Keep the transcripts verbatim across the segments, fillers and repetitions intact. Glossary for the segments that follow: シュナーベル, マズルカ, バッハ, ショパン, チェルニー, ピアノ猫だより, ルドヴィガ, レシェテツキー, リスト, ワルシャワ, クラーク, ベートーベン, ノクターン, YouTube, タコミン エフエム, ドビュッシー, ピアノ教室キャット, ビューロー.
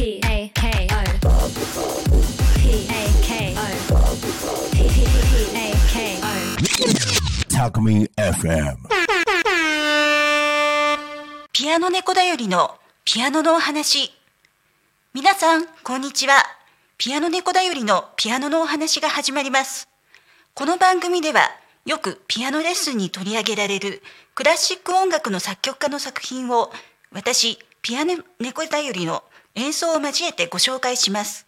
ピアノ猫だよりのピアノのお話。皆さんこんにちは。ピアノ猫だよりのピアノのお話が始まります。この番組ではよくピアノレッスンに取り上げられるクラシック音楽の作曲家の作品を私ピアノ猫だよりの演奏を交えてご紹介します。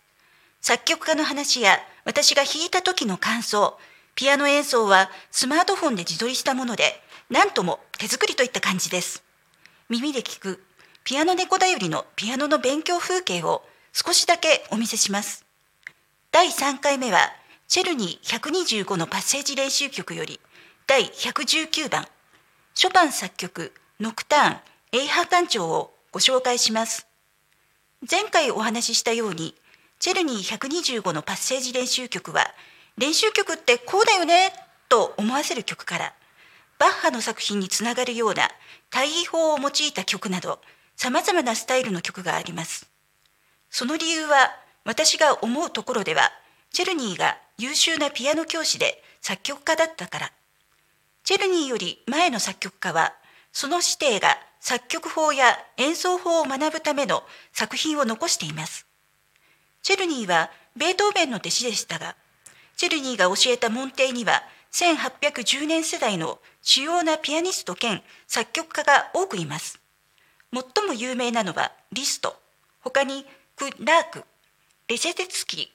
作曲家の話や私が弾いた時の感想、ピアノ演奏はスマートフォンで自撮りしたもので、なんとも手作りといった感じです。耳で聞くピアノ猫だよりのピアノの勉強風景を少しだけお見せします。だいさんかいめはチェルニーひゃくにじゅうごのパッセージ練習曲よりだいひゃくじゅうきゅうばん、ショパン作曲ノクターン A 波単調をご紹介します。前回お話ししたようにチェルニーひゃくにじゅうごのパッセージ練習曲は、練習曲ってこうだよねと思わせる曲からバッハの作品につながるような対位法を用いた曲など様々なスタイルの曲があります。その理由は私が思うところではチェルニーが優秀なピアノ教師で作曲家だったから。チェルニーより前の作曲家はその師弟が作曲法や演奏法を学ぶための作品を残しています。チェルニーはベートーベンの弟子でしたが、チェルニーが教えた門弟にはせんはっぴゃくじゅうねん世代の主要なピアニスト兼作曲家が多くいます。最も有名なのはリスト、他にクラーク、レシェテツキー。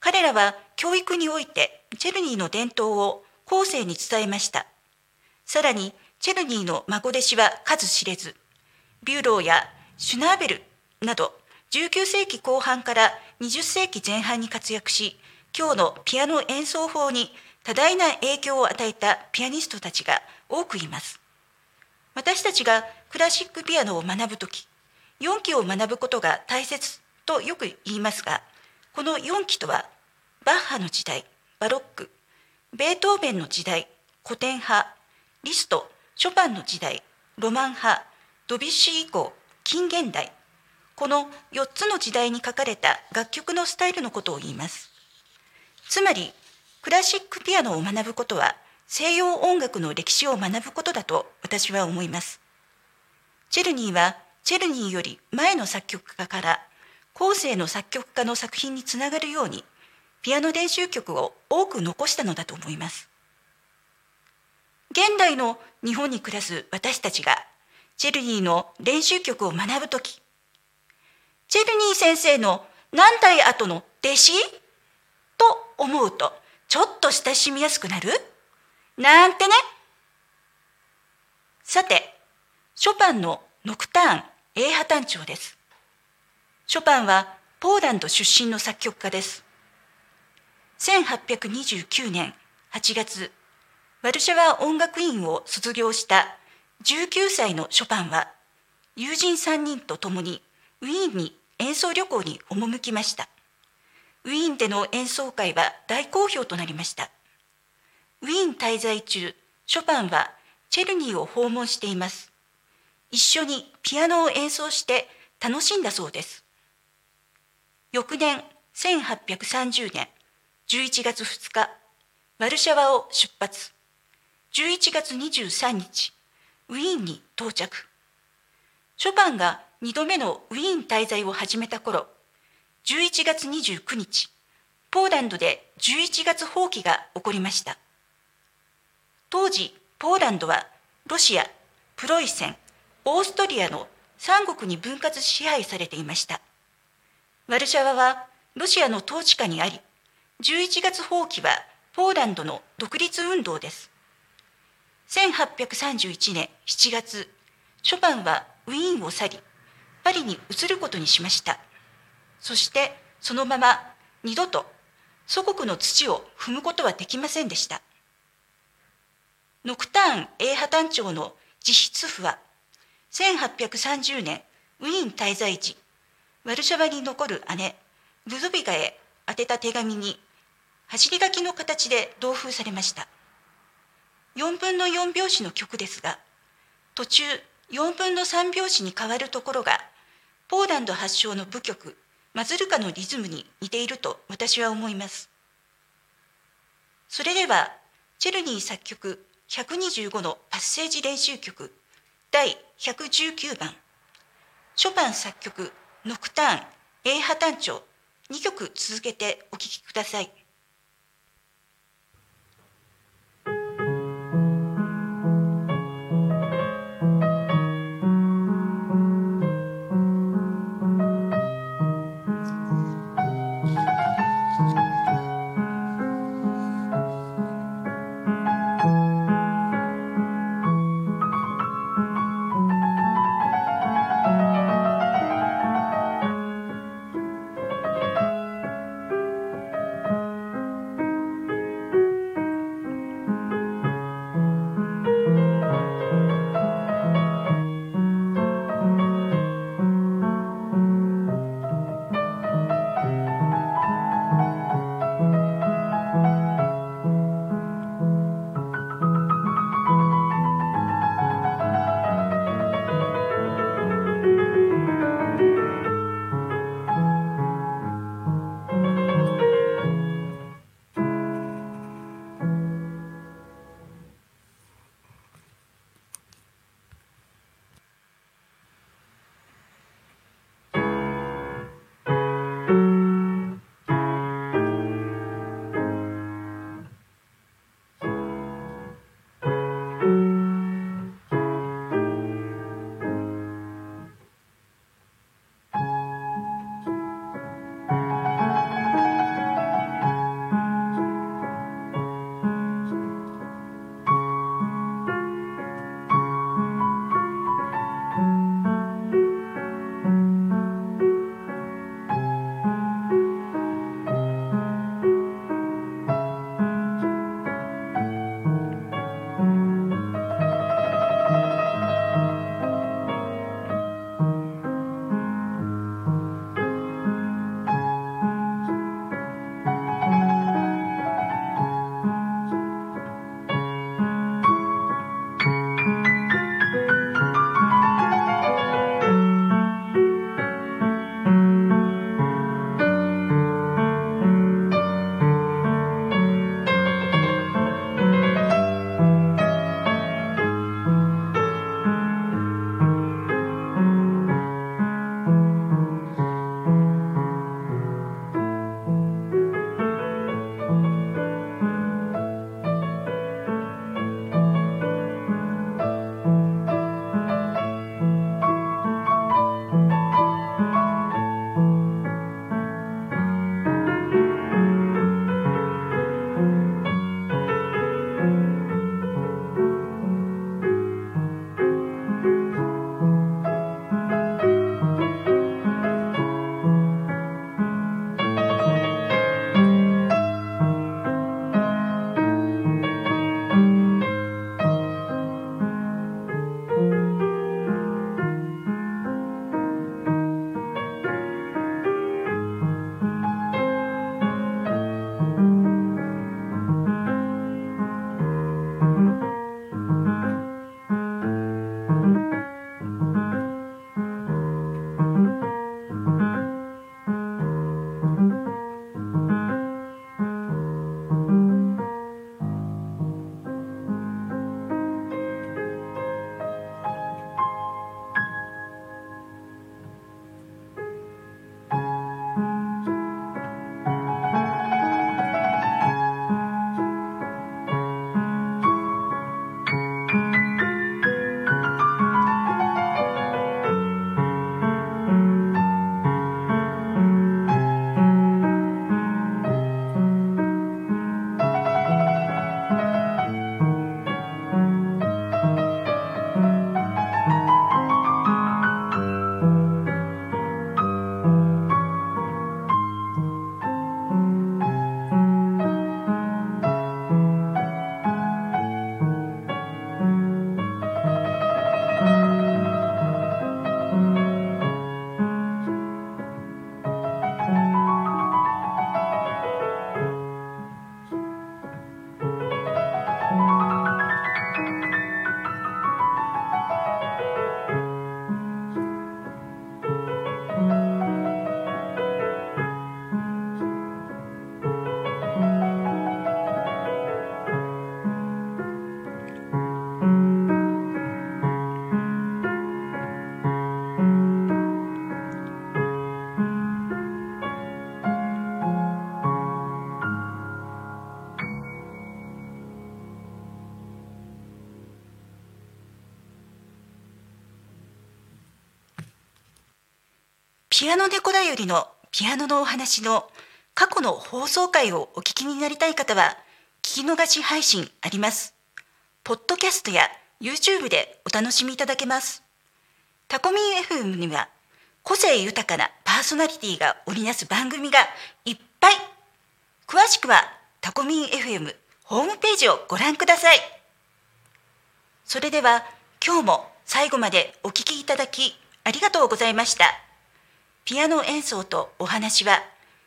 彼らは教育においてチェルニーの伝統を後世に伝えました。さらにチェルニーの孫弟子は数知れず、ビューローやシュナーベルなどじゅうきゅうせいきこう半からにじゅっせいきぜん半に活躍し、今日のピアノ演奏法に多大な影響を与えたピアニストたちが多くいます。私たちがクラシックピアノを学ぶとき、よんきを学ぶことが大切とよく言いますが、このよんきとはバッハの時代、バロック、ベートーベンの時代、古典派、リスト、ショパンの時代、ロマン派、ドビュッシー以降、近現代、このよっつの時代に書かれた楽曲のスタイルのことを言います。つまりクラシックピアノを学ぶことは西洋音楽の歴史を学ぶことだと私は思います。チェルニーはチェルニーより前の作曲家から後世の作曲家の作品につながるようにピアノ練習曲を多く残したのだと思います。現代の日本に暮らす私たちがチェルニーの練習曲を学ぶとき、チェルニー先生の何代後の弟子と思うとちょっと親しみやすくなるなんてね。さて、ショパンのノクターン A 波単調です。ショパンはポーランド出身の作曲家です。せんはっぴゃくにじゅうきゅうねんはちがつ、ワルシャワ音楽院を卒業したじゅうきゅうさいのショパンは友人さんにんと共にウィーンに演奏旅行に赴きました。ウィーンでの演奏会は大好評となりました。ウィーン滞在中、ショパンはチェルニーを訪問しています。一緒にピアノを演奏して楽しんだそうです。翌年せんはっぴゃくさんじゅうねんじゅういちがつふつか、ワルシャワを出発。じゅういちがつにじゅうさんにち、ウィーンに到着。ショパンがにどめのウィーン滞在を始めた頃、じゅういちがつにじゅうくにち、ポーランドでじゅういちがつ蜂起が起こりました。当時、ポーランドはロシア、プロイセン、オーストリアのさんこくに分割支配されていました。ワルシャワはロシアの統治下にあり、じゅういちがつ蜂起はポーランドの独立運動です。せんはっぴゃくさんじゅういちねんしちがつ、ショパンはウィーンを去り、パリに移ることにしました。そしてそのまま二度と祖国の土を踏むことはできませんでした。ノクターン A 波単調の実筆譜はせんはっぴゃくさんじゅうねんウィーン滞在時、ワルシャワに残る姉ルドヴィガへ宛てた手紙に走り書きの形で同封されました。よんぶんのよんびょうしの曲ですが、途中よんぶんのさんびょうしに変わるところがポーランド発祥の舞曲マズルカのリズムに似ていると私は思います。それでは、チェルニー作曲ひゃくにじゅうごのパッセージ練習曲第ひゃくじゅうきゅうばん、ショパン作曲ノクターン A 波単調にきょく続けてお聴きください。ピアノ猫だよりのピアノのお話の過去の放送回をお聞きになりたい方は聞き逃し配信あります。ポッドキャストや YouTube でお楽しみいただけます。タコミン エフエム には個性豊かなパーソナリティが織りなす番組がいっぱい。詳しくはタコミン エフエム ホームページをご覧ください。それでは今日も最後までお聞きいただきありがとうございました。ピアノ演奏とお話は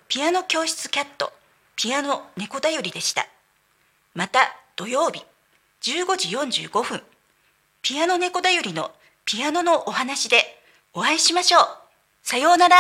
ピアノ教室キャット、ピアノ猫だよりでした。また土曜日じゅうごじよんじゅうごふん、ピアノ猫だよりのピアノのお話でお会いしましょう。さようなら。